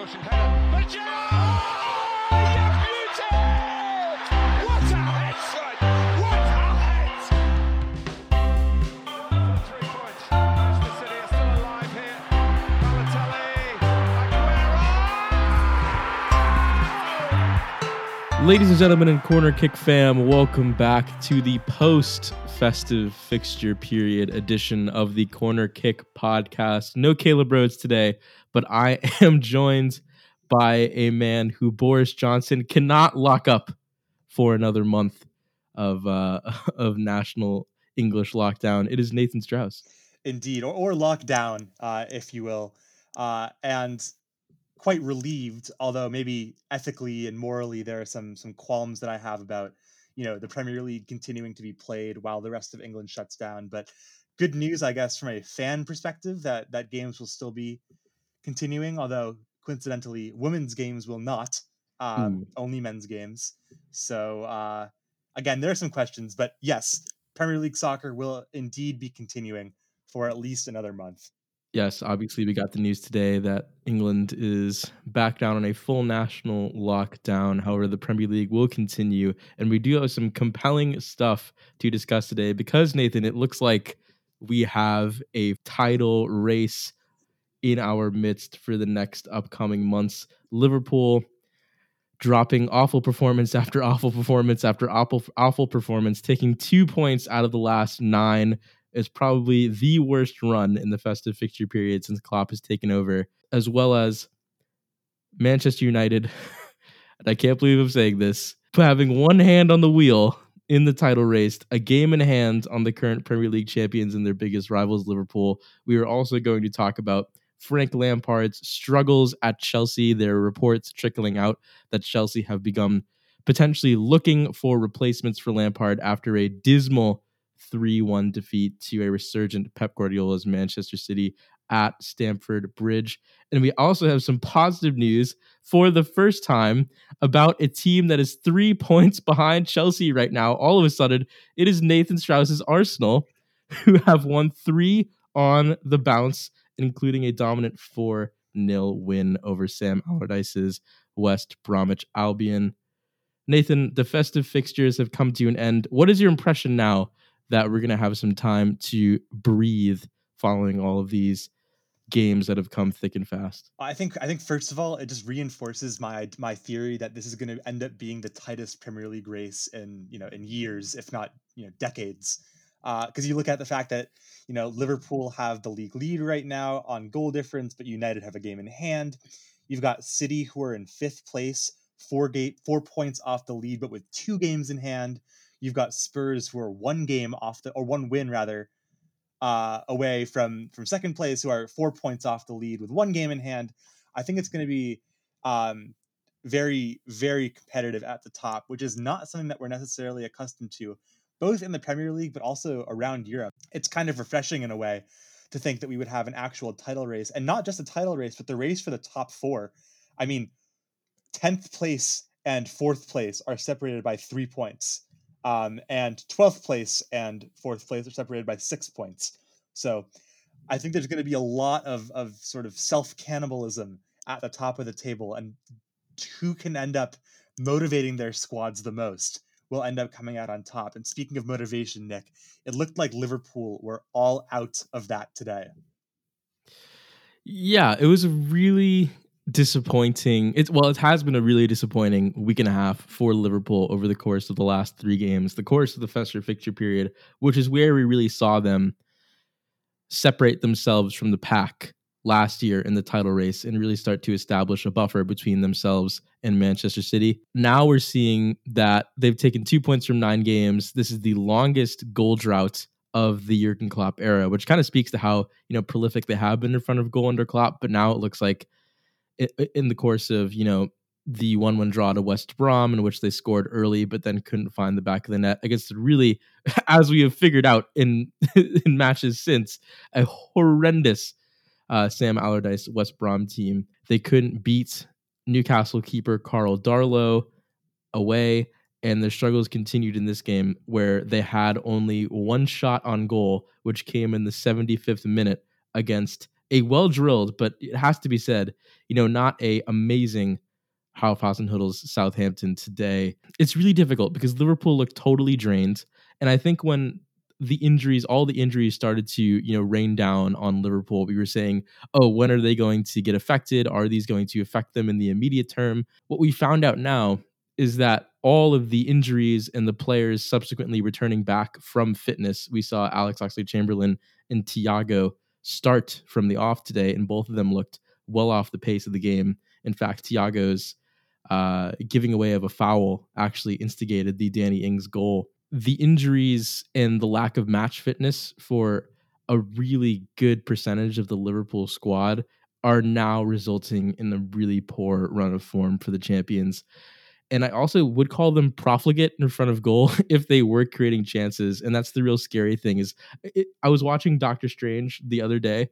cushioned header. But oh, you're muted! What a head, son! What a head! 3 points. Manchester City are still alive here. Balotelli, Aguero! Ladies and gentlemen and Corner Kick fam, welcome back to the post-festive fixture period edition of the Corner Kick podcast. No Caleb Rhodes today, but I am joined by a man who Boris Johnson cannot lock up for another month of national English lockdown. It is Nathan Strauss. Indeed, or lockdown, if you will, and quite relieved, although maybe ethically and morally there are some qualms that I have about, you know, the Premier League continuing to be played while the rest of England shuts down. But good news, I guess, from a fan perspective that games will still be continuing, although coincidentally women's games will not, only men's games. So again, there are some questions, but yes, Premier League soccer will indeed be continuing for at least another month. Yes, obviously we got the news today that England is back down on a full national lockdown. However, the Premier League will continue, and we do have some compelling stuff to discuss today because, Nathan, it looks like we have a title race in our midst for the next upcoming months. Liverpool dropping awful performance after awful performance after awful performance, taking 2 points out of the last 9, is probably the worst run in the festive fixture period since Klopp has taken over, as well as Manchester United, and I can't believe I'm saying this, having one hand on the wheel in the title race, a game in hand on the current Premier League champions and their biggest rivals, Liverpool. We are also going to talk about Frank Lampard's struggles at Chelsea. There are reports trickling out that Chelsea have become potentially looking for replacements for Lampard after a dismal 3-1 defeat to a resurgent Pep Guardiola's Manchester City at Stamford Bridge. And we also have some positive news for the first time about a team that is 3 points behind Chelsea right now. All of a sudden, it is Nathan Strauss's Arsenal, who have won 3 on the bounce, including a dominant 4-0 win over Sam Allardyce's West Bromwich Albion. Nathan, the festive fixtures have come to an end. What is your impression now that we're going to have some time to breathe following all of these games that have come thick and fast? I think first of all, it just reinforces my theory that this is going to end up being the tightest Premier League race in years, if not, decades. Because you look at the fact that, Liverpool have the league lead right now on goal difference, but United have a game in hand. You've got City, who are in 5th place, 4 points off the lead, but with 2 games in hand. You've got Spurs, who are one win away from 2nd place, who are 4 points off the lead with 1 game in hand. I think it's going to be very, very competitive at the top, which is not something that we're necessarily accustomed to, both in the Premier League, but also around Europe. It's kind of refreshing in a way to think that we would have an actual title race, and not just a title race, but the race for the top 4. I mean, 10th place and 4th place are separated by 3 points. And 12th place and 4th place are separated by 6 points. So I think there's going to be a lot of sort of self-cannibalism at the top of the table, and who can end up motivating their squads the most will end up coming out on top. And speaking of motivation, Nick, it looked like Liverpool were all out of that today. Yeah, it was really disappointing. It has been a really disappointing week and a half for Liverpool over the course of the last 3 games, the course of the festive fixture period, which is where we really saw them separate themselves from the pack last year in the title race and really start to establish a buffer between themselves and Manchester City. Now we're seeing that they've taken 2 points from 9 games. This is the longest goal drought of the Jurgen Klopp era, which kind of speaks to how, prolific they have been in front of goal under Klopp, but now it looks like in the course of, the 1-1 draw to West Brom, in which they scored early, but then couldn't find the back of the net against really, as we have figured out in matches since, a horrendous Sam Allardyce West Brom team. They couldn't beat Newcastle keeper Carl Darlow away, and their struggles continued in this game where they had only 1 shot on goal, which came in the 75th minute against a well-drilled, but it has to be said, you know, not a amazing Ralph Hasenhüttl's Southampton today. It's really difficult because Liverpool looked totally drained. And I think when all the injuries started to, you know, rain down on Liverpool, we were saying, oh, when are they going to get affected? Are these going to affect them in the immediate term? What we found out now is that all of the injuries and the players subsequently returning back from fitness, we saw Alex Oxlade-Chamberlain and Thiago start from the off today, and both of them looked well off the pace of the game. In fact, Thiago's giving away of a foul actually instigated the Danny Ings goal. The injuries and the lack of match fitness for a really good percentage of the Liverpool squad are now resulting in a really poor run of form for the champions. And I also would call them profligate in front of goal if they were creating chances. And that's the real scary thing is I was watching Doctor Strange the other day.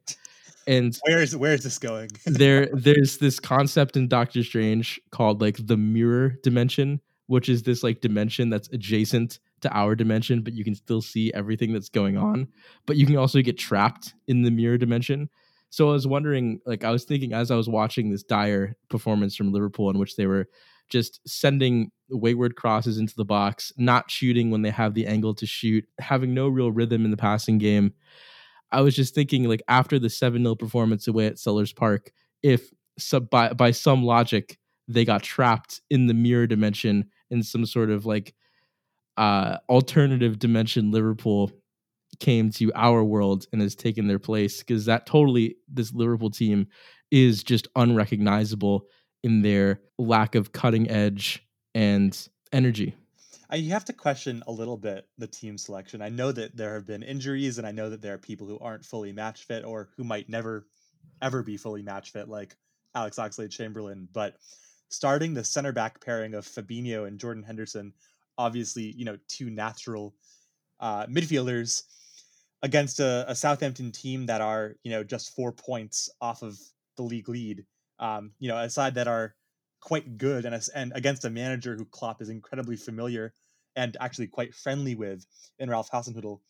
And where is this going? there's this concept in Doctor Strange called like the mirror dimension, which is this like dimension that's adjacent to our dimension, but you can still see everything that's going on, but you can also get trapped in the mirror dimension. So I was wondering, like I was thinking as I was watching this dire performance from Liverpool in which they were just sending wayward crosses into the box, not shooting when they have the angle to shoot, having no real rhythm in the passing game. I was just thinking like after the 7-0 performance away at Sellers Park, if by some logic, they got trapped in the mirror dimension in some sort of like alternative dimension, Liverpool came to our world and has taken their place because this Liverpool team is just unrecognizable in their lack of cutting edge and energy. You have to question a little bit the team selection. I know that there have been injuries and I know that there are people who aren't fully match fit or who might never, ever be fully match fit like Alex Oxlade-Chamberlain, but starting the center back pairing of Fabinho and Jordan Henderson, obviously, you know, two natural midfielders against a Southampton team that are, you know, just 4 points off of the league lead, you know, a side that are quite good and against a manager who Klopp is incredibly familiar and actually quite friendly with in Ralph Hasenhüttl.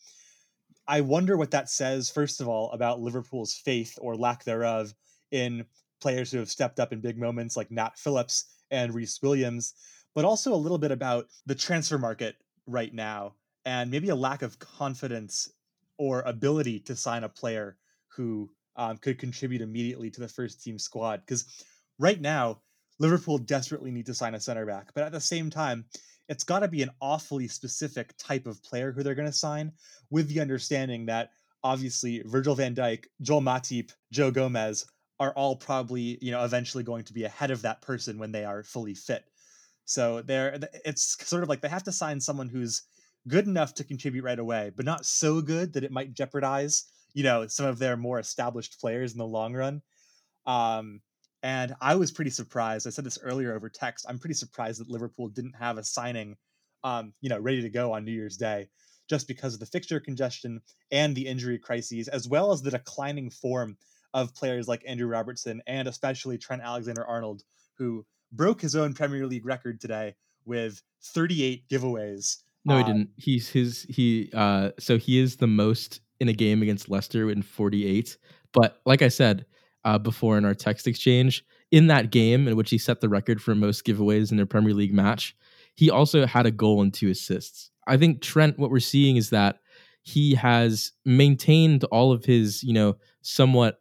I wonder what that says, first of all, about Liverpool's faith or lack thereof in players who have stepped up in big moments like Nat Phillips and Reece Williams, but also a little bit about the transfer market right now and maybe a lack of confidence or ability to sign a player who could contribute immediately to the first team squad. Because right now, Liverpool desperately need to sign a center back, but at the same time, it's got to be an awfully specific type of player who they're going to sign, with the understanding that obviously Virgil van Dijk, Joel Matip, Joe Gomez are all probably, you know, eventually going to be ahead of that person when they are fully fit. So it's sort of like they have to sign someone who's good enough to contribute right away, but not so good that it might jeopardize, you know, some of their more established players in the long run. And I was pretty surprised. I said this earlier over text. I'm pretty surprised that Liverpool didn't have a signing, you know, ready to go on New Year's Day, just because of the fixture congestion and the injury crises, as well as the declining form of players like Andrew Robertson and especially Trent Alexander-Arnold, who broke his own Premier League record today with 38 giveaways. No, he didn't. So he is the most in a game against Leicester in 48. But like I said before in our text exchange, in that game in which he set the record for most giveaways in a Premier League match, he also had a goal and 2 assists. I think Trent, what we're seeing is that he has maintained all of his, you know, somewhat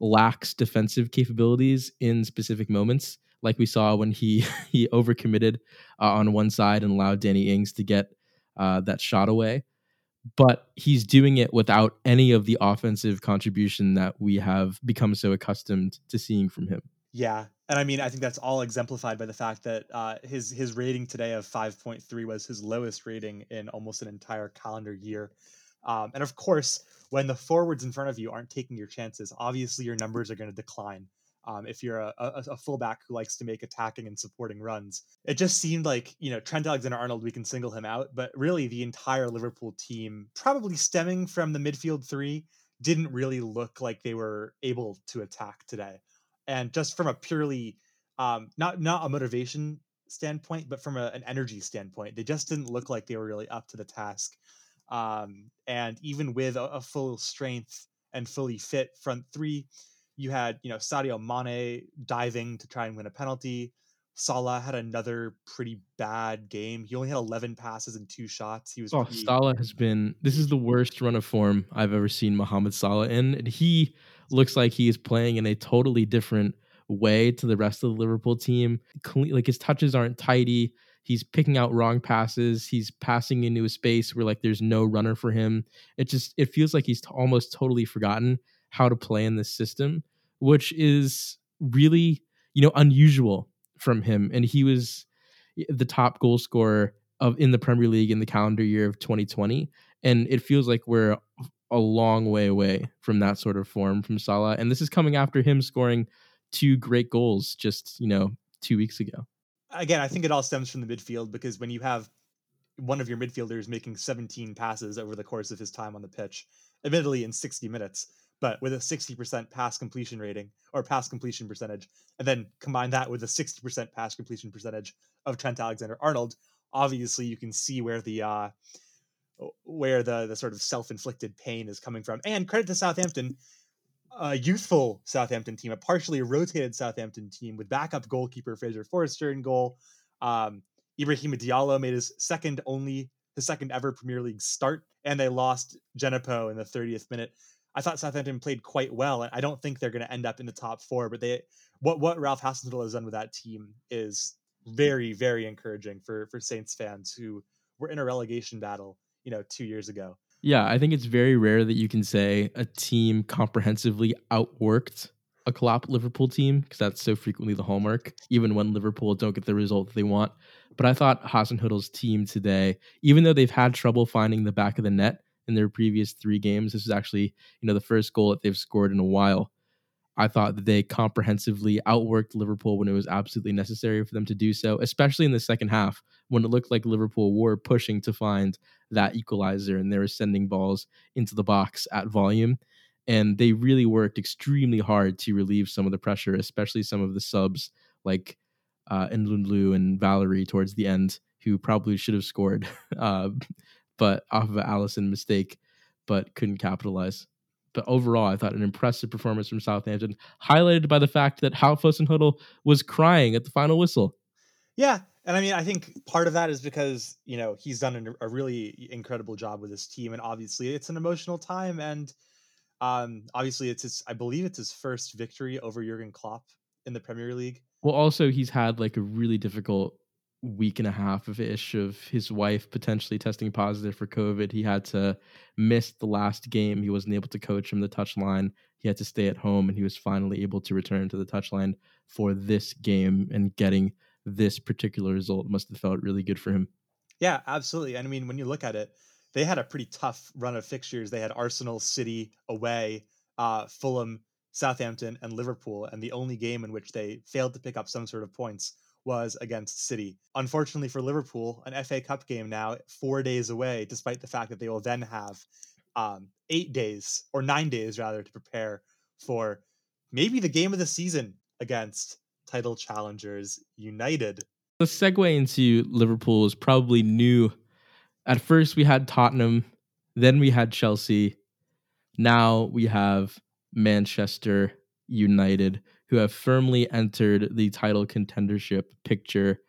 lax defensive capabilities in specific moments, like we saw when he overcommitted on one side and allowed Danny Ings to get that shot away. But he's doing it without any of the offensive contribution that we have become so accustomed to seeing from him. Yeah. And I mean, I think that's all exemplified by the fact that his rating today of 5.3 was his lowest rating in almost an entire calendar year. And of course, when the forwards in front of you aren't taking your chances, obviously your numbers are going to decline. If you're a fullback who likes to make attacking and supporting runs, it just seemed like, you know, Trent Alexander-Arnold, we can single him out, but really the entire Liverpool team, probably stemming from the midfield three, didn't really look like they were able to attack today. And just from a purely, not a motivation standpoint, but from an energy standpoint, they just didn't look like they were really up to the task. And even with a full strength and fully fit front three. You had, Sadio Mane diving to try and win a penalty. Salah had another pretty bad game. He only had 11 passes and 2 shots. Salah has been... This is the worst run of form I've ever seen Mohamed Salah in. And he looks like he is playing in a totally different way to the rest of the Liverpool team. Like, his touches aren't tidy. He's picking out wrong passes. He's passing into a space where, there's no runner for him. It feels like he's almost totally forgotten how to play in this system, which is really, unusual from him. And he was the top goal scorer in the Premier League in the calendar year of 2020, and it feels like we're a long way away from that sort of form from Salah, and this is coming after him scoring 2 great goals just 2 weeks ago. Again, I think it all stems from the midfield, because when you have one of your midfielders making 17 passes over the course of his time on the pitch, admittedly in 60 minutes, but with a 60% pass completion rating or pass completion percentage, and then combine that with a 60% pass completion percentage of Trent Alexander-Arnold, obviously you can see where the sort of self-inflicted pain is coming from. And credit to Southampton, a youthful Southampton team, a partially rotated Southampton team with backup goalkeeper Fraser Forrester in goal. Ibrahima Diallo made his second ever Premier League start, and they lost Jenapo in the 30th minute. I thought Southampton played quite well, and I don't think they're going to end up in the top 4, but what Ralph Hasenhüttl has done with that team is very, very encouraging for Saints fans who were in a relegation battle, 2 years ago. Yeah, I think it's very rare that you can say a team comprehensively outworked a Klopp Liverpool team, because that's so frequently the hallmark, even when Liverpool don't get the result that they want. But I thought Hasenhüttl's team today, even though they've had trouble finding the back of the net in their previous 3 games, this is actually, the first goal that they've scored in a while. I thought that they comprehensively outworked Liverpool when it was absolutely necessary for them to do so, especially in the second half when it looked like Liverpool were pushing to find that equalizer and they were sending balls into the box at volume. And they really worked extremely hard to relieve some of the pressure, especially some of the subs like Ndlovu and Valerie towards the end, who probably should have scored but off of an Alisson mistake, but couldn't capitalize. But overall, I thought an impressive performance from Southampton, highlighted by the fact that Ralph Hasenhüttl was crying at the final whistle. Yeah, and I think part of that is because, he's done a really incredible job with his team, and obviously it's an emotional time, and obviously it's his first victory over Jurgen Klopp in the Premier League. Well, also he's had a really difficult week and a half of ish of his wife potentially testing positive for COVID. He had to miss the last game. He wasn't able to coach from the touchline. He had to stay at home, and he was finally able to return to the touchline for this game, and getting this particular result must have felt really good for him. Yeah, absolutely. And when you look at it, they had a pretty tough run of fixtures. They had Arsenal, City away, Fulham, Southampton, and Liverpool. And the only game in which they failed to pick up some sort of points was against City. Unfortunately for Liverpool, an FA Cup game now 4 days away, despite the fact that they will then have 8 days or 9 days rather to prepare for maybe the game of the season against title challengers United. The segue into Liverpool is probably new. At first we had Tottenham, then we had Chelsea. Now we have Manchester United, who have firmly entered the title contendership picture.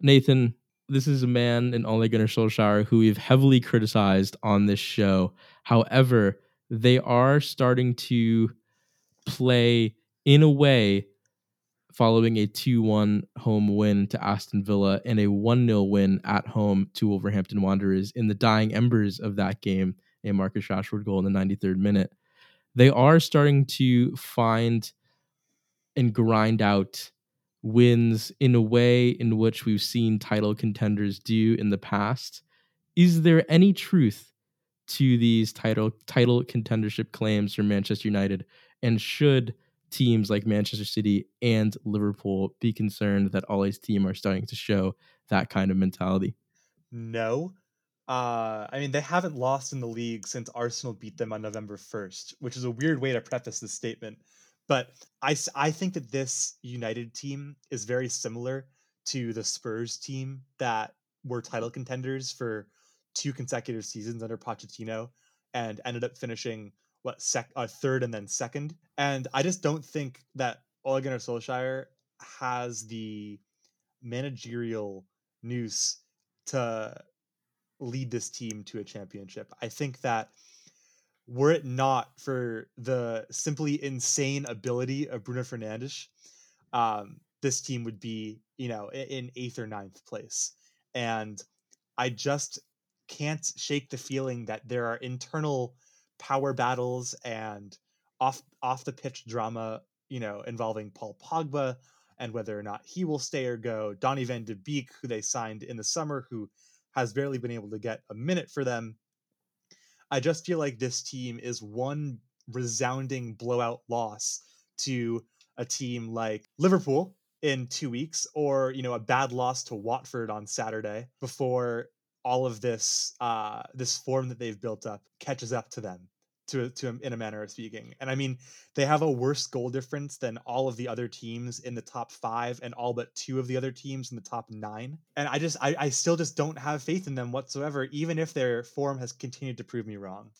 Nathan, this is a man in Ole Gunnar Solskjaer who we've heavily criticized on this show. However, they are starting to play in a way following a 2-1 home win to Aston Villa and a 1-0 win at home to Wolverhampton Wanderers in the dying embers of that game, a Marcus Rashford goal in the 93rd minute. They are starting to find and grind out wins in a way in which we've seen title contenders do in the past. Is there any truth to these title contendership claims for Manchester United? And should teams like Manchester City and Liverpool be concerned that Ole's team are starting to show that kind of mentality? No. They haven't lost in the league since Arsenal beat them on November 1st, which is a weird way to preface this statement. But I think that this United team is very similar to the Spurs team that were title contenders for 2 consecutive seasons under Pochettino and ended up finishing third and then second. And I just don't think that Ole Gunnar Solskjaer has the managerial nous to lead this team to a championship. I think that were it not for the simply insane ability of Bruno Fernandes, this team would be, in 8th or 9th place. And I just can't shake the feeling that there are internal power battles and off the pitch drama, involving Paul Pogba and whether or not he will stay or go. Donny van de Beek, who they signed in the summer, who has barely been able to get a minute for them. I just feel like this team is one resounding blowout loss to a team like Liverpool in 2 weeks, or, a bad loss to Watford on Saturday before all of this, this form that they've built up catches up to them to in a manner of speaking. And I mean, they have a worse goal difference than all of the other teams in the top 5 and all but 2 of the other teams in the top 9. And I still just don't have faith in them whatsoever, even if their form has continued to prove me wrong.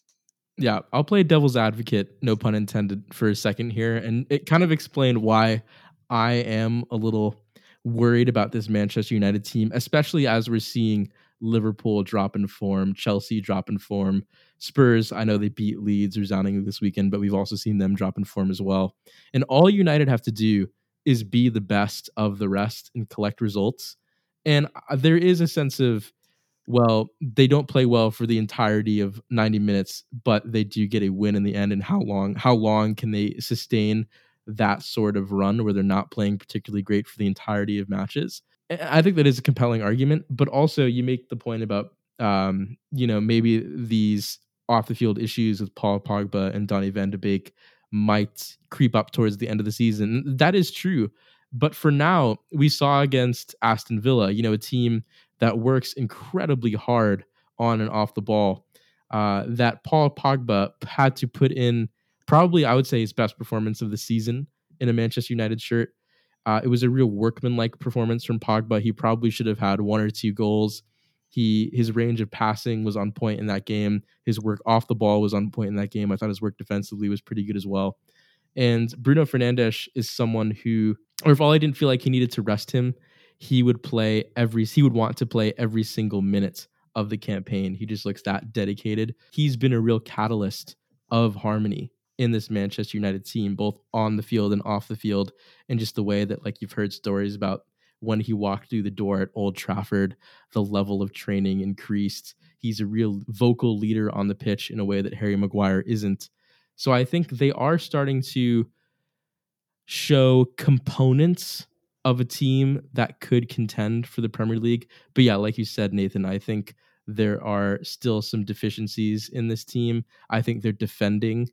Yeah, I'll play devil's advocate, no pun intended, for a second here. And it kind of explained why I am a little worried about this Manchester United team, especially as we're seeing Liverpool drop in form, Chelsea drop in form, Spurs, I know they beat Leeds resoundingly this weekend, but we've also seen them drop in form as well. And all United have to do is be the best of the rest and collect results. And there is a sense of, well, they don't play well for the entirety of 90 minutes, but they do get a win in the end. And how long can they sustain that sort of run where they're not playing particularly great for the entirety of matches? I think that is a compelling argument, but also you make the point about, maybe these off the field issues with Paul Pogba and Donny van de Beek might creep up towards the end of the season. That is true. But for now, we saw against Aston Villa, a team that works incredibly hard on and off the ball, that Paul Pogba had to put in probably, I would say, his best performance of the season in a Manchester United shirt. It was a real workmanlike performance from Pogba. He probably should have had 1 or 2 goals. His range of passing was on point in that game. His work off the ball was on point in that game. I thought his work defensively was pretty good as well. And Bruno Fernandes is someone who, or if Ole didn't feel like he needed to rest him, he would want to play every single minute of the campaign. He just looks that dedicated. He's been a real catalyst of harmony in this Manchester United team, both on the field and off the field, and just the way that, like, you've heard stories about when he walked through the door at Old Trafford, the level of training increased. He's a real vocal leader on the pitch in a way that Harry Maguire isn't. So I think they are starting to show components of a team that could contend for the Premier League. But yeah, like you said, Nathan, I think there are still some deficiencies in this team. I think they're defending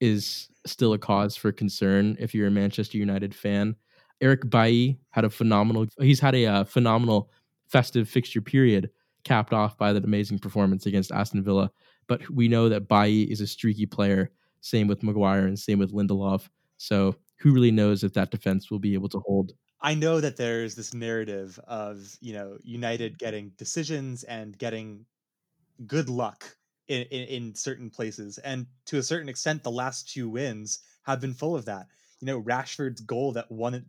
is still a cause for concern if you're a Manchester United fan. Eric Bailly had a phenomenal festive fixture period, capped off by that amazing performance against Aston Villa. But we know that Bailly is a streaky player, same with Maguire and same with Lindelof. So who really knows if that defense will be able to hold? I know that there's this narrative of, United getting decisions and getting good luck in certain places. And to a certain extent, the last 2 wins have been full of that. Rashford's goal that won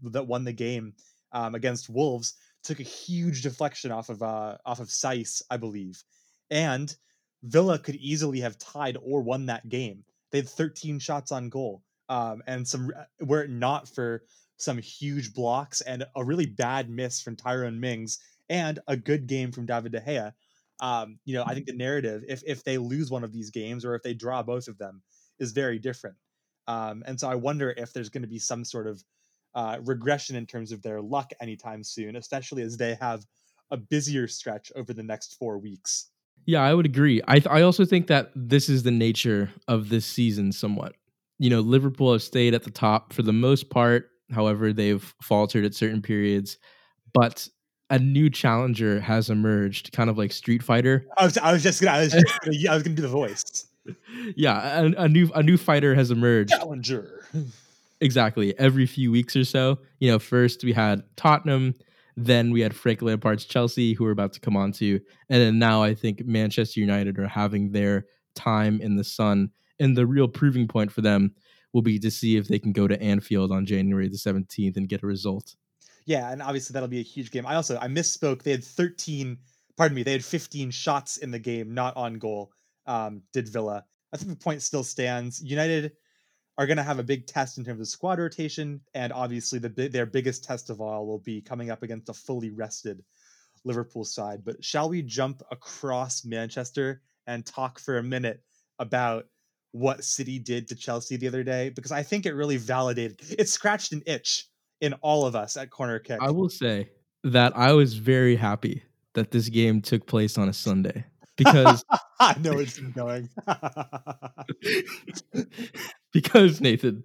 the game against Wolves took a huge deflection off of Saiss, I believe. And Villa could easily have tied or won that game. They had 13 shots on goal. And some, were it not for some huge blocks and a really bad miss from Tyrone Mings and a good game from David De Gea, I think the narrative, if they lose one of these games or if they draw both of them, is very different. And so I wonder if there's going to be some sort of regression in terms of their luck anytime soon, especially as they have a busier stretch over the next 4 weeks. Yeah, I would agree. I also think that this is the nature of this season somewhat. Liverpool have stayed at the top for the most part. However, they've faltered at certain periods, but a new challenger has emerged, kind of like Street Fighter. I was gonna do the voice. Yeah, a new fighter has emerged. Challenger. Exactly. Every few weeks or so, first we had Tottenham, then we had Frank Lampard's Chelsea, who we're about to come on to, and then now I think Manchester United are having their time in the sun, And the real proving point for them will be to see if they can go to Anfield on January the 17th and get a result. Yeah, and obviously that'll be a huge game. I misspoke. They had 15 shots in the game, not on goal, did Villa. I think the point still stands. United are going to have a big test in terms of squad rotation, and obviously their biggest test of all will be coming up against a fully rested Liverpool side. But shall we jump across Manchester and talk for a minute about what City did to Chelsea the other day? Because I think it really validated. It scratched an itch in all of us at Corner Kick. I will say that I was very happy that this game took place on a Sunday, because I know it's been going. Because, Nathan,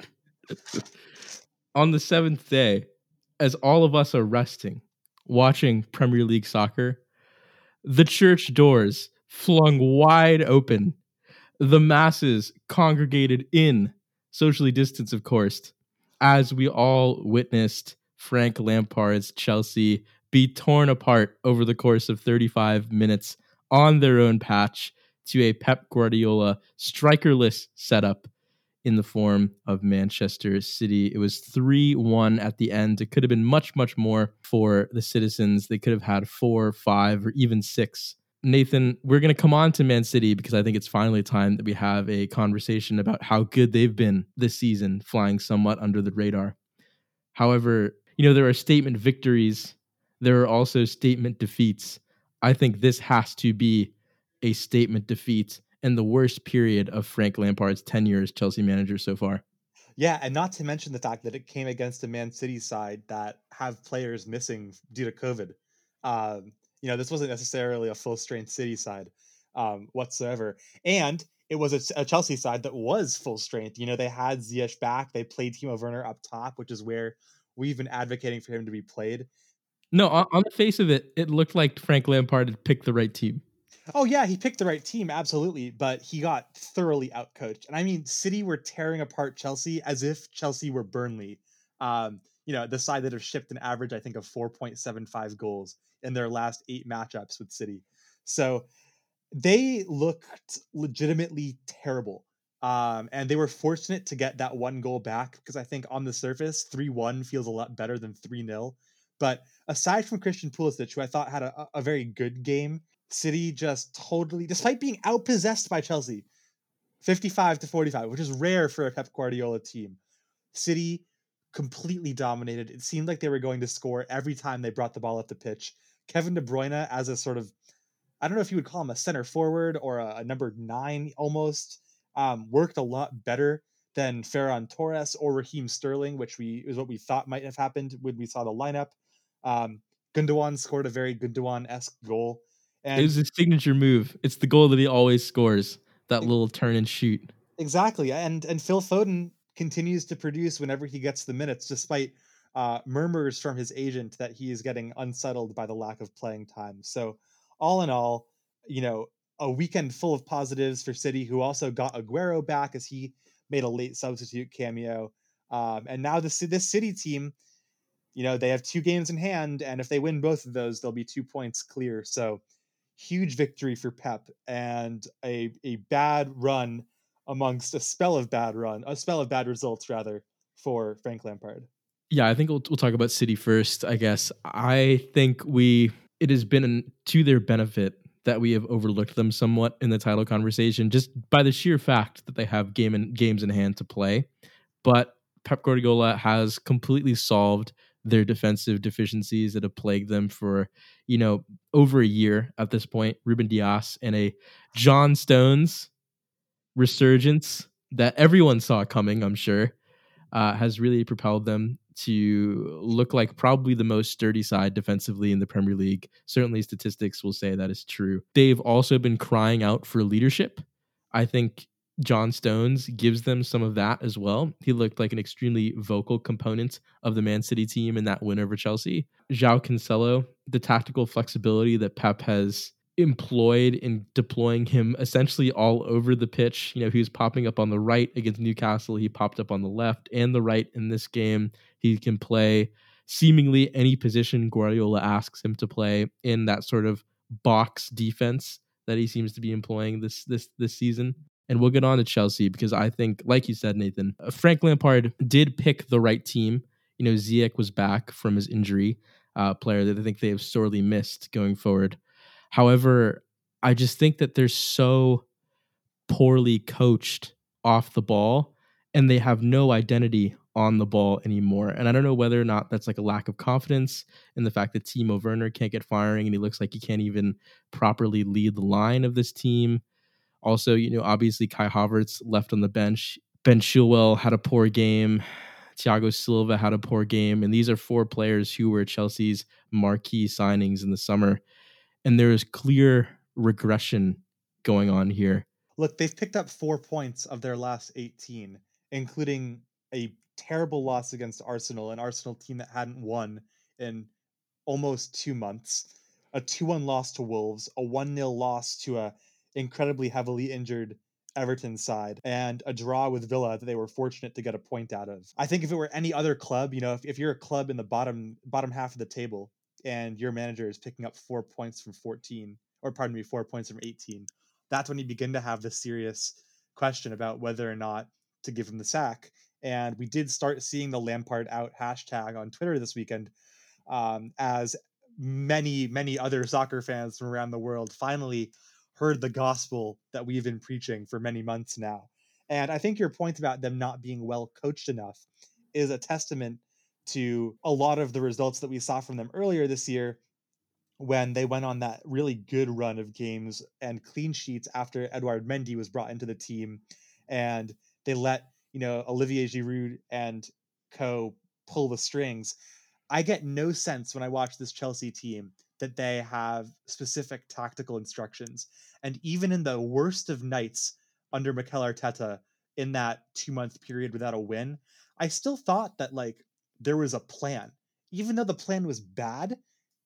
on the seventh day, as all of us are resting, watching Premier League soccer, the church doors flung wide open. The masses congregated in, socially distanced, of course, as we all witnessed Frank Lampard's Chelsea be torn apart over the course of 35 minutes on their own patch to a Pep Guardiola strikerless setup in the form of Manchester City. It was 3-1 at the end. It could have been much, much more for the citizens. They could have had 4, 5, or even 6. Nathan, we're going to come on to Man City because I think it's finally time that we have a conversation about how good they've been this season, flying somewhat under the radar. However, there are statement victories. There are also statement defeats. I think this has to be a statement defeat and the worst period of Frank Lampard's tenure as Chelsea manager so far. Yeah, and not to mention the fact that it came against a Man City side that have players missing due to COVID. This wasn't necessarily a full-strength City side whatsoever. And it was a Chelsea side that was full-strength. They had Ziyech back. They played Timo Werner up top, which is where we've been advocating for him to be played. No, on the face of it, it looked like Frank Lampard had picked the right team. Oh, yeah, he picked the right team, absolutely. But he got thoroughly outcoached. And City were tearing apart Chelsea as if Chelsea were Burnley. The side that have shipped an average, I think, of 4.75 goals in their last 8 matchups with City. So they looked legitimately terrible. And they were fortunate to get that one goal back, because I think on the surface, 3-1 feels a lot better than 3-0. But aside from Christian Pulisic, who I thought had a very good game, City just totally, despite being outpossessed by Chelsea, 55-45, which is rare for a Pep Guardiola team, City completely dominated. It seemed like they were going to score every time they brought the ball up the pitch. Kevin De Bruyne as a sort of, I don't know if you would call him a center forward or a number 9 almost, worked a lot better than Ferran Torres or Raheem Sterling, which is what we thought might have happened when we saw the lineup. Gundogan scored a very Gundogan-esque goal. And it was his signature move. It's the goal that he always scores, that little turn and shoot. Exactly. And Phil Foden continues to produce whenever he gets the minutes, despite murmurs from his agent that he is getting unsettled by the lack of playing time. So all in all, a weekend full of positives for City, who also got Aguero back as he made a late substitute cameo. And now this City team, they have 2 games in hand, and if they win both of those, they'll be 2 points clear. So huge victory for Pep, and a bad run amongst a spell of bad results, rather, for Frank Lampard. Yeah, I think we'll talk about City first, I guess. I think it has been to their benefit that we have overlooked them somewhat in the title conversation, just by the sheer fact that they have games in hand to play. But Pep Guardiola has completely solved their defensive deficiencies that have plagued them for, over a year at this point. Ruben Dias and a John Stones resurgence that everyone saw coming, I'm sure, has really propelled them to look like probably the most sturdy side defensively in the Premier League. Certainly statistics will say that is true. They've also been crying out for leadership. I think John Stones gives them some of that as well. He looked like an extremely vocal component of the Man City team in that win over Chelsea. João Cancelo, the tactical flexibility that Pep has employed in deploying him essentially all over the pitch. He was popping up on the right against Newcastle. He popped up on the left and the right in this game. He can play seemingly any position Guardiola asks him to play in that sort of box defense that he seems to be employing this season. And we'll get on to Chelsea because I think, like you said, Nathan, Frank Lampard did pick the right team. You know, Ziyech was back from his injury, player that I think they have sorely missed going forward. However, I just think that they're so poorly coached off the ball and they have no identity on the ball anymore. And I don't know whether or not that's like a lack of confidence in the fact that Timo Werner can't get firing and he looks like he can't even properly lead the line of this team. Also, you know, obviously Kai Havertz left on the bench. Ben Chilwell had a poor game. Thiago Silva had a poor game. And these are four players who were Chelsea's marquee signings in the summer. And there is clear regression going on here. Look, they've picked up 4 points of their last 18, including a terrible loss against Arsenal, an Arsenal team that hadn't won in almost 2 months, a 2-1 loss to Wolves, a 1-0 loss to a incredibly heavily injured Everton side, and a draw with Villa that they were fortunate to get a point out of. I think if it were any other club, you know, if you're a club in the bottom half of the table and your manager is picking up 4 points from 4 points from 18, that's when you begin to have the serious question about whether or not to give him the sack. And we did start seeing the Lampard out hashtag on Twitter this weekend, as many, many other soccer fans from around the world finally heard the gospel that we've been preaching for many months now. And I think your point about them not being well coached enough is a testament to a lot of the results that we saw from them earlier this year when they went on that really good run of games and clean sheets after Edouard Mendy was brought into the team. And they let, you know, Olivier Giroud and co pull the strings. I get no sense when I watch this Chelsea team that they have specific tactical instructions. And even in the worst of nights under Mikel Arteta in that 2 month period without a win, I still thought that like there was a plan. Even though the plan was bad,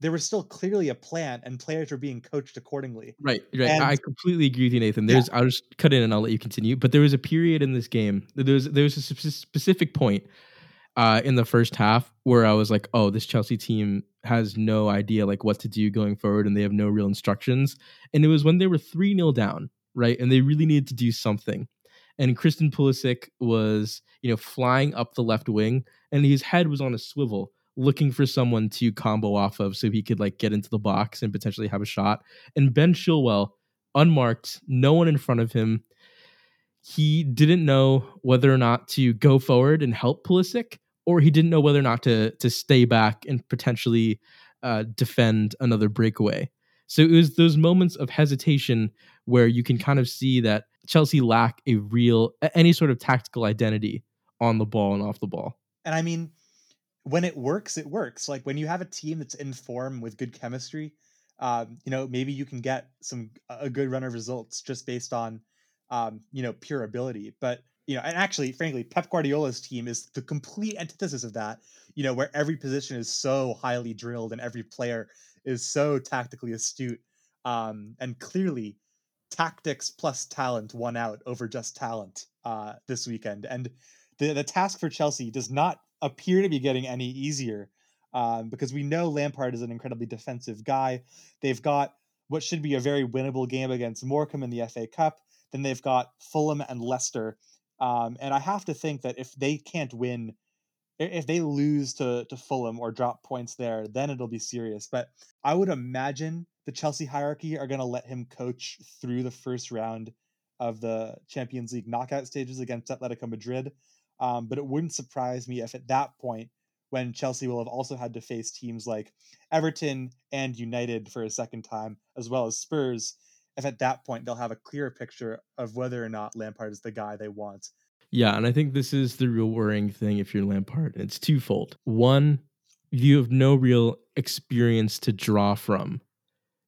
there was still clearly a plan and players were being coached accordingly. Right. And I completely agree with you, Nathan. I'll just cut in and I'll let you continue. But there was a period in this game, there was a specific point in the first half where I was like, oh, this Chelsea team has no idea like what to do going forward and they have no real instructions. And it was when they were 3-0 down, right? And they really needed to do something. And Christian Pulisic was, you know, flying up the left wing and his head was on a swivel looking for someone to combo off of so he could like get into the box and potentially have a shot. And Ben Chilwell, unmarked, no one in front of him. He didn't know whether or not to go forward and help Pulisic, or he didn't know whether or not to stay back and potentially defend another breakaway. So it was those moments of hesitation where you can kind of see that Chelsea lack a real, any sort of tactical identity on the ball and off the ball. And I mean, when it works, it works. Like when you have a team that's in form with good chemistry, you know, maybe you can get a good run of results just based on, you know, pure ability. But you know, and actually, frankly, Pep Guardiola's team is the complete antithesis of that, you know, where every position is so highly drilled and every player is so tactically astute. And clearly, tactics plus talent won out over just talent this weekend. And the task for Chelsea does not appear to be getting any easier because we know Lampard is an incredibly defensive guy. They've got what should be a very winnable game against Morecambe in the FA Cup. Then they've got Fulham and Leicester. And I have to think that if they can't win, if they lose to Fulham or drop points there, then it'll be serious. But I would imagine the Chelsea hierarchy are going to let him coach through the first round of the Champions League knockout stages against Atletico Madrid. But it wouldn't surprise me if at that point, when Chelsea will have also had to face teams like Everton and United for a second time, as well as Spurs, if at that point they'll have a clearer picture of whether or not Lampard is the guy they want. Yeah, and I think this is the real worrying thing if you're Lampard. It's twofold. One, you have no real experience to draw from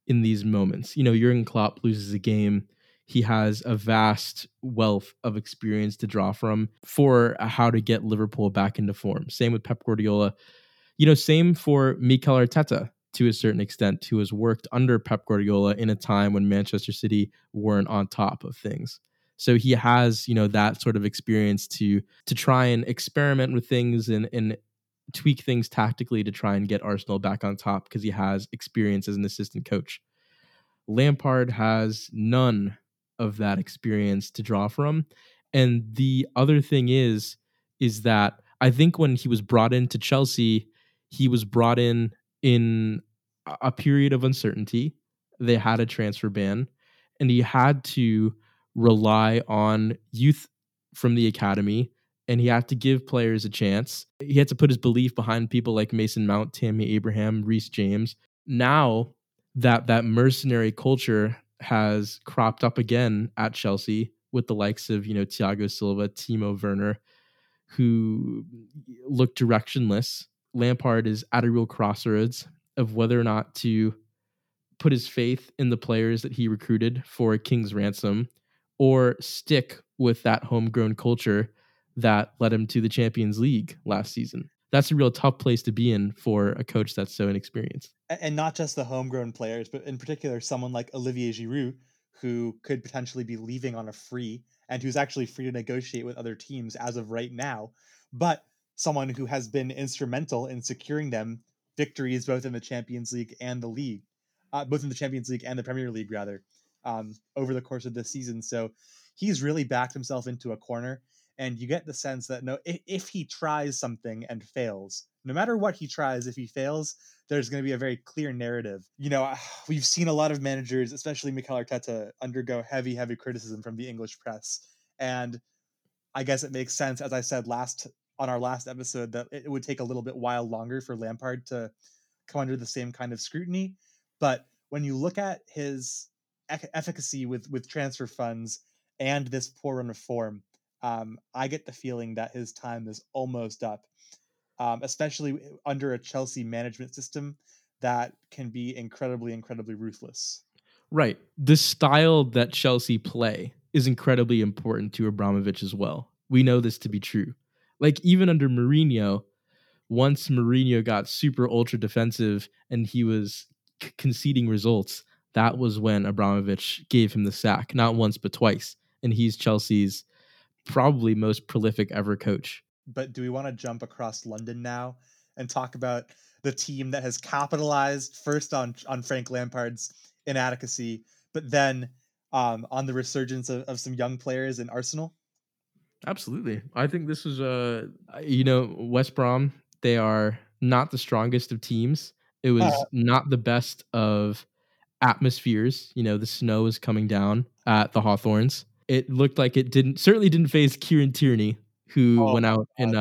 in these moments. You know, Jurgen Klopp loses a game. He has a vast wealth of experience to draw from for how to get Liverpool back into form. Same with Pep Guardiola. You know, same for Mikel Arteta, to a certain extent, who has worked under Pep Guardiola in a time when Manchester City weren't on top of things. So he has, you know, that sort of experience to try and experiment with things and tweak things tactically to try and get Arsenal back on top because he has experience as an assistant coach. Lampard has none of that experience to draw from. And the other thing is that I think when he was brought into Chelsea, he was brought in a period of uncertainty. They had a transfer ban, and he had to rely on youth from the academy, and he had to give players a chance. He had to put his belief behind people like Mason Mount, Tammy Abraham, Reece James. Now that mercenary culture has cropped up again at Chelsea with the likes of, Thiago Silva, Timo Werner, who look directionless. Lampard is at a real crossroads of whether or not to put his faith in the players that he recruited for a king's ransom or stick with that homegrown culture that led him to the Champions League last season. That's a real tough place to be in for a coach that's so inexperienced. And not just the homegrown players, but in particular, someone like Olivier Giroud, who could potentially be leaving on a free and who's actually free to negotiate with other teams as of right now, but someone who has been instrumental in securing them victories both in the Champions League and the league, over the course of this season. So he's really backed himself into a corner, and you get the sense that if he tries something and fails, no matter what he tries, if he fails, there's going to be a very clear narrative. We've seen a lot of managers, especially Mikel Arteta, undergo heavy, heavy criticism from the English press. And I guess it makes sense, as I said on our last episode, that it would take a little bit while longer for Lampard to come under the same kind of scrutiny. But when you look at his efficacy with transfer funds and this poor run of form, I get the feeling that his time is almost up, especially under a Chelsea management system that can be incredibly, incredibly ruthless. Right. The style that Chelsea play is incredibly important to Abramovich as well. We know this to be true. Like, even under Mourinho, once Mourinho got super ultra defensive and he was conceding results, that was when Abramovich gave him the sack, not once, but twice. And he's Chelsea's probably most prolific ever coach. But do we want to jump across London now and talk about the team that has capitalized first on Frank Lampard's inadequacy, but then on the resurgence of some young players in Arsenal? Absolutely. I think this is, West Brom, they are not the strongest of teams. It was not the best of atmospheres. The snow is coming down at the Hawthorns. It looked like it certainly didn't phase Kieran Tierney, who went out in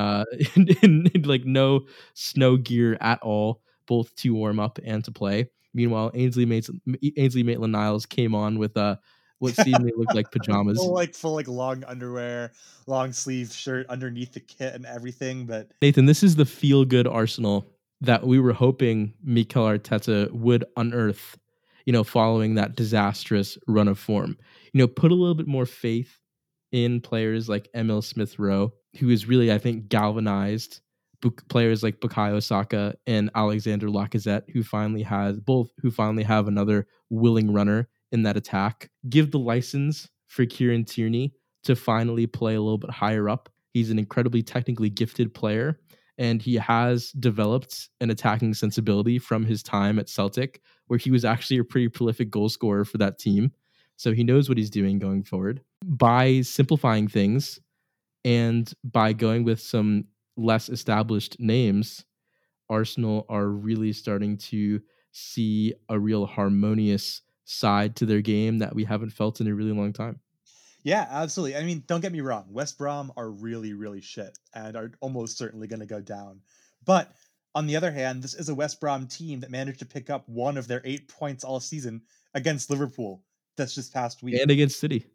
like no snow gear at all, both to warm up and to play. Meanwhile, Ainsley Maitland-Niles came on with what seemingly looked like pajamas, full long underwear, long sleeve shirt underneath the kit and everything. But Nathan, this is the feel good Arsenal that we were hoping Mikel Arteta would unearth, following that disastrous run of form. Put a little bit more faith in players like Emil Smith-Rowe, who is really, I think, galvanized players like Bukayo Saka and Alexander Lacazette, who finally have another willing runner in that attack. Give the license for Kieran Tierney to finally play a little bit higher up. He's an incredibly technically gifted player, and he has developed an attacking sensibility from his time at Celtic, where he was actually a pretty prolific goal scorer for that team. So he knows what he's doing going forward. By simplifying things and by going with some less established names, Arsenal are really starting to see a real harmonious side to their game that we haven't felt in a really long time. Yeah, absolutely. I mean, don't get me wrong. West Brom are really, really shit and are almost certainly going to go down. But on the other hand, this is a West Brom team that managed to pick up one of their 8 points all season against Liverpool. That's just past week. And against City.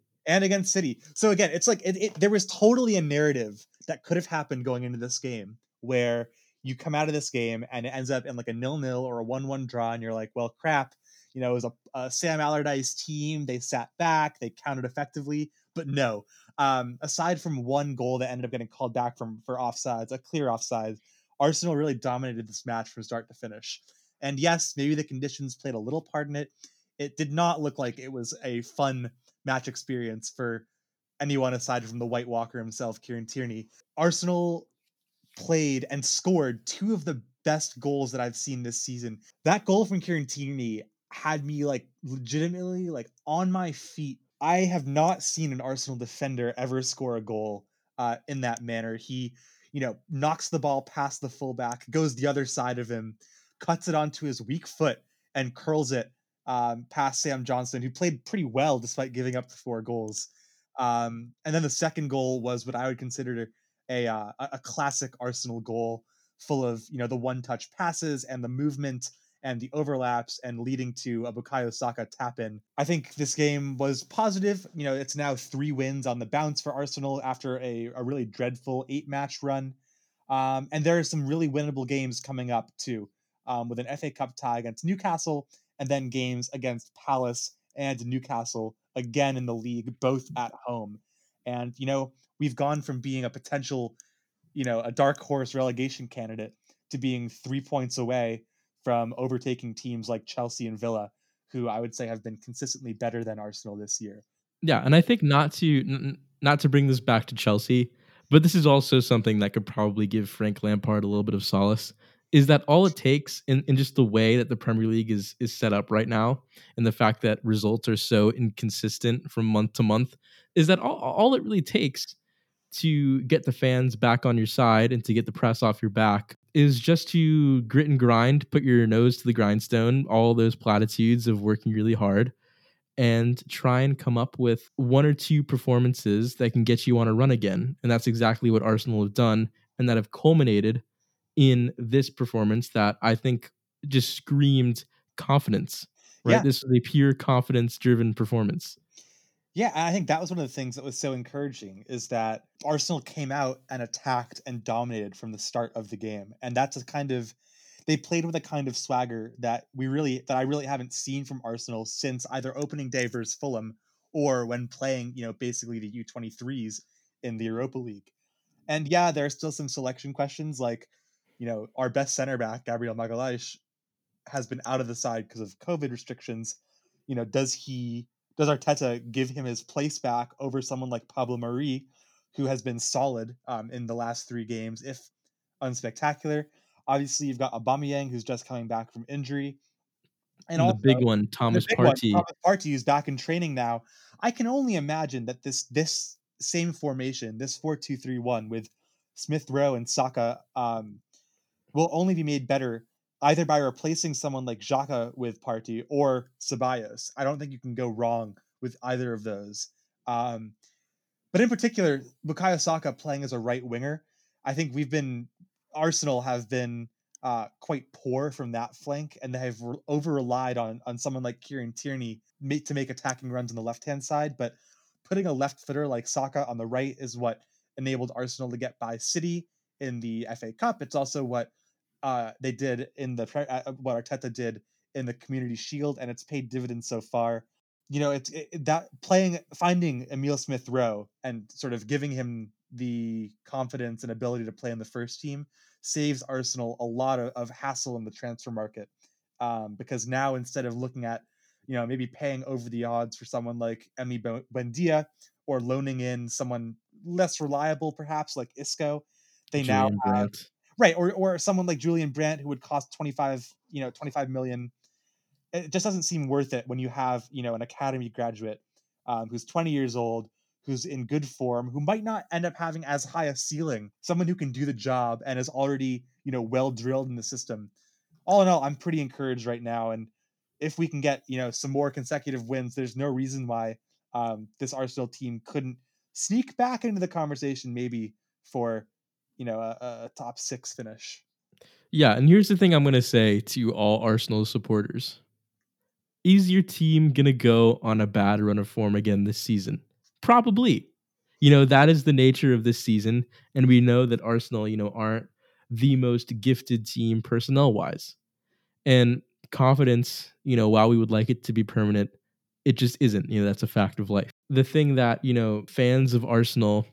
So again, it's like there was totally a narrative that could have happened going into this game where you come out of this game and it ends up in like a 0-0 or a 1-1 draw. And you're like, well, crap, it was a Sam Allardyce team. They sat back, they countered effectively, but no. Aside from one goal that ended up getting called back for offsides, a clear offsides, Arsenal really dominated this match from start to finish. And yes, maybe the conditions played a little part in it. It did not look like it was a fun match experience for anyone aside from the White Walker himself, Kieran Tierney. Arsenal played and scored two of the best goals that I've seen this season. That goal from Kieran Tierney had me legitimately on my feet I have not seen an Arsenal defender ever score a goal in that manner. He, you know, knocks the ball past the fullback, goes the other side of him, cuts it onto his weak foot, and curls it past Sam Johnson, who played pretty well despite giving up the 4 goals. And then the second goal was what I would consider a classic Arsenal goal, full of, you know, the one-touch passes and the movement and the overlaps, and leading to a Bukayo Saka tap-in. I think this game was positive. You know, it's now 3 wins on the bounce for Arsenal after a really dreadful 8-match run. And there are some really winnable games coming up too, with an FA Cup tie against Newcastle, and then games against Palace and Newcastle again in the league, both at home. And, you know, we've gone from being a potential, you know, a dark horse relegation candidate to being 3 points away from overtaking teams like Chelsea and Villa, who I would say have been consistently better than Arsenal this year. Yeah, and I think not to bring this back to Chelsea, but this is also something that could probably give Frank Lampard a little bit of solace, is that all it takes in just the way that the Premier League is set up right now, and the fact that results are so inconsistent from month to month, is that all it really takes to get the fans back on your side and to get the press off your back is just to grit and grind, put your nose to the grindstone, all those platitudes of working really hard, and try and come up with 1 or 2 performances that can get you on a run again. And that's exactly what Arsenal have done, and that have culminated in this performance that I think just screamed confidence, right? Yeah. This was a pure confidence-driven performance. Yeah, and I think that was one of the things that was so encouraging, is that Arsenal came out and attacked and dominated from the start of the game. And that's a kind of, they played with a kind of swagger that I really haven't seen from Arsenal since either opening day versus Fulham, or when playing, you know, basically the U23s in the Europa League. And yeah, there are still some selection questions, like, you know, our best center back, Gabriel Magalhaes, has been out of the side because of COVID restrictions. You know, does Arteta give him his place back over someone like Pablo Mari, who has been solid in the last 3 games, if unspectacular? Obviously, you've got Aubameyang, who's just coming back from injury. And also, the big one, Thomas Partey, is back in training now. I can only imagine that this same formation, this 4-2-3-1 with Smith Rowe and Saka, will only be made better either by replacing someone like Xhaka with Partey, or Ceballos. I don't think you can go wrong with either of those. But in particular, Bukayo Saka playing as a right winger, I think Arsenal have been quite poor from that flank, and they have over-relied on someone like Kieran Tierney to make attacking runs on the left-hand side. But putting a left-footer like Saka on the right is what enabled Arsenal to get by City in the FA Cup. It's also what they did what Arteta did in the Community Shield, and it's paid dividends so far. You know, finding Emile Smith Rowe and sort of giving him the confidence and ability to play in the first team saves Arsenal a lot of hassle in the transfer market, because now, instead of looking at, you know, maybe paying over the odds for someone like Emi Buendia, or loaning in someone less reliable perhaps like Isco, they now have. Right, or someone like Julian Brandt, who would cost 25 million. It just doesn't seem worth it when you have, you know, an academy graduate who's 20 years old, who's in good form, who might not end up having as high a ceiling, someone who can do the job and is already, you know, well drilled in the system. All in all, I'm pretty encouraged right now, and if we can get, you know, some more consecutive wins, there's no reason why this Arsenal team couldn't sneak back into the conversation, maybe for, you know, a top 6 finish. Yeah, and here's the thing I'm going to say to all Arsenal supporters. Is your team going to go on a bad run of form again this season? Probably. You know, that is the nature of this season, and we know that Arsenal, you know, aren't the most gifted team personnel-wise. And confidence, you know, while we would like it to be permanent, it just isn't. You know, that's a fact of life. The thing that, you know, fans of Arsenal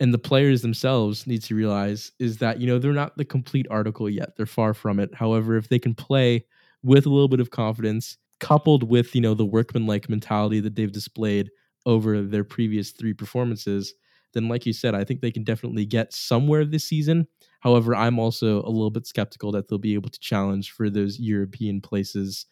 and the players themselves need to realize is that, you know, they're not the complete article yet. They're far from it. However, if they can play with a little bit of confidence, coupled with, you know, the workmanlike mentality that they've displayed over their previous 3 performances, then, like you said, I think they can definitely get somewhere this season. However, I'm also a little bit skeptical that they'll be able to challenge for those European places.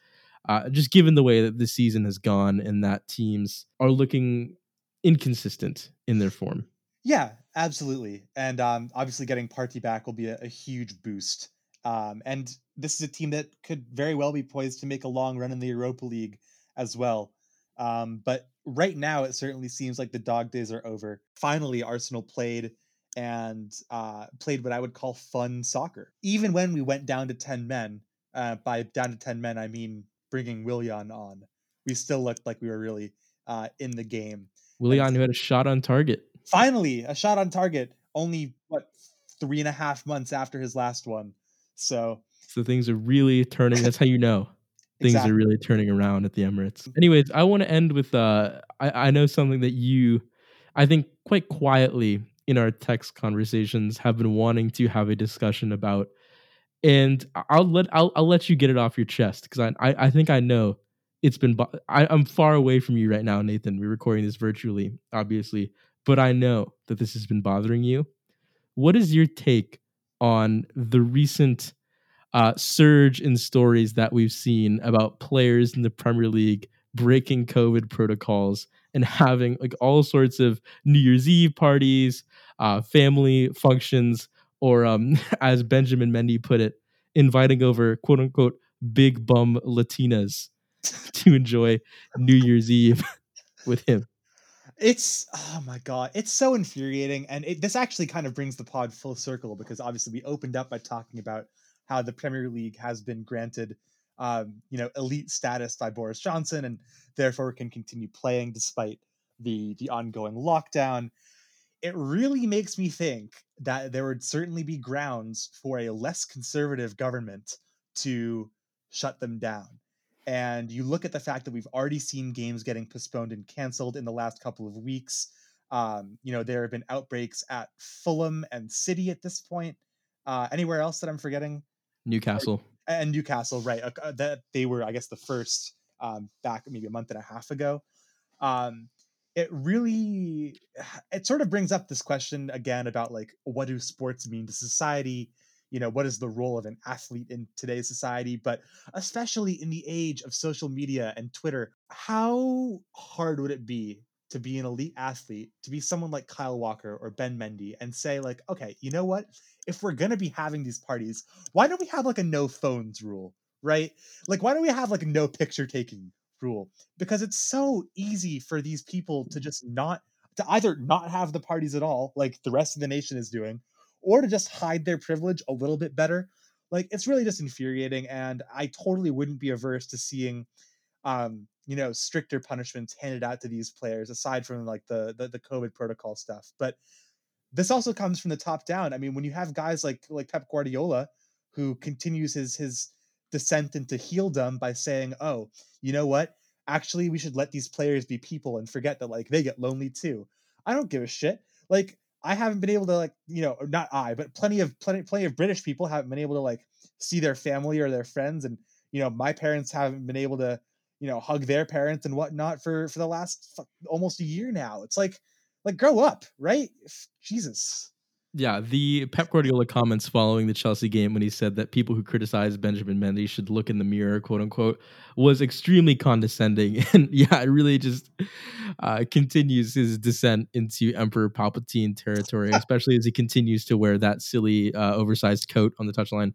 just given the way that this season has gone and that teams are looking inconsistent in their form. Yeah, absolutely. And obviously getting Partey back will be a huge boost. And this is a team that could very well be poised to make a long run in the Europa League as well. But right now, it certainly seems like the dog days are over. Finally, Arsenal played and played what I would call fun soccer. Even when we went down to 10 men, by down to 10 men, I mean bringing Willian on, we still looked like we were really in the game. Willian, who had a shot on target. Finally, a shot on target, only, 3.5 months after his last one. So things are really turning. That's how you know things exactly. are really turning around at the Emirates. Anyways, I want to end with, I know something that you, I think quite quietly in our text conversations, have been wanting to have a discussion about, and I'll let you get it off your chest. Cause I think I know it's been, I'm far away from you right now, Nathan. We're recording this virtually, obviously, but I know that this has been bothering you. What is your take on the recent surge in stories that we've seen about players in the Premier League breaking COVID protocols and having like all sorts of New Year's Eve parties, family functions, or as Benjamin Mendy put it, inviting over quote unquote big bum Latinas to enjoy New Year's Eve with him? It's, oh my God, it's so infuriating. And this actually kind of brings the pod full circle, because obviously we opened up by talking about how the Premier League has been granted, elite status by Boris Johnson, and therefore can continue playing despite the ongoing lockdown. It really makes me think that there would certainly be grounds for a less conservative government to shut them down. And you look at the fact that we've already seen games getting postponed and canceled in the last couple of weeks. There have been outbreaks at Fulham and City at this point. Anywhere else that I'm forgetting? Newcastle. And Newcastle, right. That they were, I guess, the first back maybe a month and a half ago. It sort of brings up this question again about, like, what do sports mean to society? What is the role of an athlete in today's society, but especially in the age of social media and Twitter? How hard would it be to be an elite athlete, to be someone like Kyle Walker or Ben Mendy, and say, like, okay, you know what? If we're going to be having these parties, why don't we have like a no phones rule, right? Like, why don't we have like a no picture taking rule? Because it's so easy for these people to just either not have the parties at all, like the rest of the nation is doing, or to just hide their privilege a little bit better. Like, it's really just infuriating. And I totally wouldn't be averse to seeing, stricter punishments handed out to these players, aside from like the COVID protocol stuff. But this also comes from the top down. I mean, when you have guys like Pep Guardiola, who continues his descent into heeldom by saying, oh, you know what? Actually, we should let these players be people and forget that like they get lonely too. I don't give a shit. Like, I haven't been able to but plenty of British people haven't been able to like see their family or their friends. And, my parents haven't been able to, hug their parents and whatnot for the last almost a year now. It's like grow up, right? Jesus. Yeah. The Pep Guardiola comments following the Chelsea game, when he said that people who criticize Benjamin Mendy should look in the mirror, quote unquote, was extremely condescending. And yeah, it really just continues his descent into Emperor Palpatine territory, especially as he continues to wear that silly oversized coat on the touchline.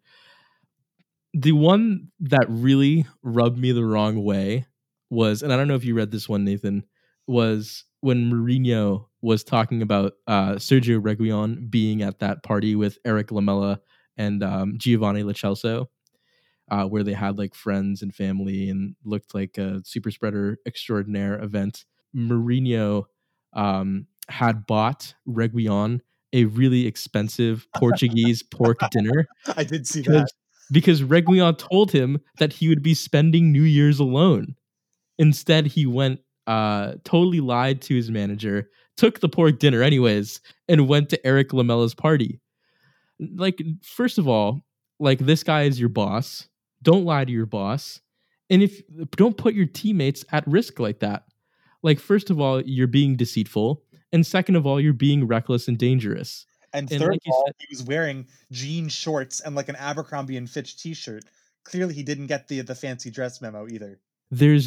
The one that really rubbed me the wrong way was, and I don't know if you read this one, Nathan, was when Mourinho was talking about Sergio Reguilón being at that party with Eric Lamela and Giovanni Lo Celso, where they had like friends and family and looked like a super spreader extraordinaire event. Mourinho had bought Reguilón a really expensive Portuguese pork dinner. I did see that. Because Reguilón told him that he would be spending New Year's alone. Instead, he went totally lied to his manager, took the pork dinner anyways, and went to Eric Lamela's party. Like, first of all, like, this guy is your boss. Don't lie to your boss. And don't put your teammates at risk like that. Like, first of all, you're being deceitful. And second of all, you're being reckless and dangerous. And third of all, he was wearing jean shorts and like an Abercrombie and Fitch t-shirt. clearly he didn't get the fancy dress memo either. There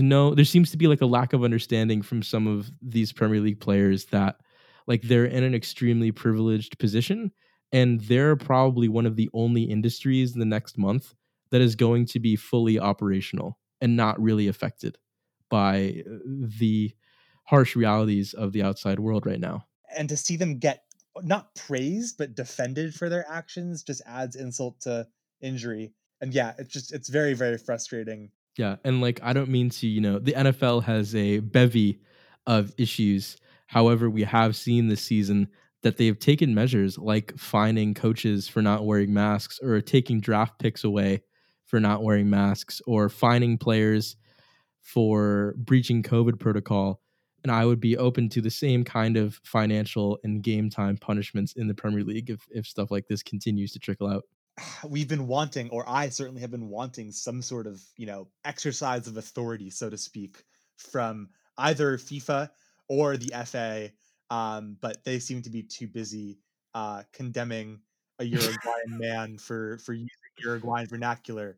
seems to be like a lack of understanding from some of these Premier League players that like they're in an extremely privileged position, and they're probably one of the only industries in the next month that is going to be fully operational and not really affected by the harsh realities of the outside world right now. And to see them get not praised, but defended for their actions just adds insult to injury. And yeah, it's very, very frustrating. Yeah. And like, I don't mean to, the NFL has a bevy of issues. However, we have seen this season that they've taken measures like fining coaches for not wearing masks, or taking draft picks away for not wearing masks, or fining players for breaching COVID protocol. And I would be open to the same kind of financial and game time punishments in the Premier League if stuff like this continues to trickle out. We've been wanting, or I certainly have been wanting, some sort of, exercise of authority, so to speak, from either FIFA or the FA, but they seem to be too busy condemning a Uruguayan man for using Uruguayan vernacular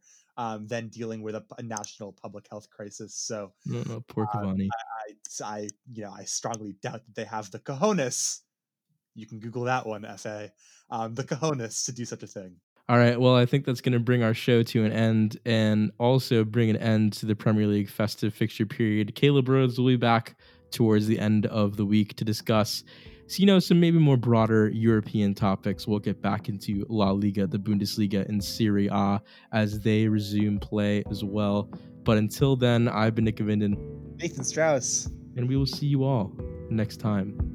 than dealing with a national public health crisis. So, poor Cavani. I strongly doubt that they have the cojones. You can Google that one, FA. The cojones to do such a thing. All right, well, I think that's going to bring our show to an end, and also bring an end to the Premier League festive fixture period. Caleb Rhodes will be back towards the end of the week to discuss, some maybe more broader European topics. We'll get back into La Liga, the Bundesliga, and Serie A as they resume play as well. But until then, I've been Nick Vinden. Nathan Strauss. And we will see you all next time.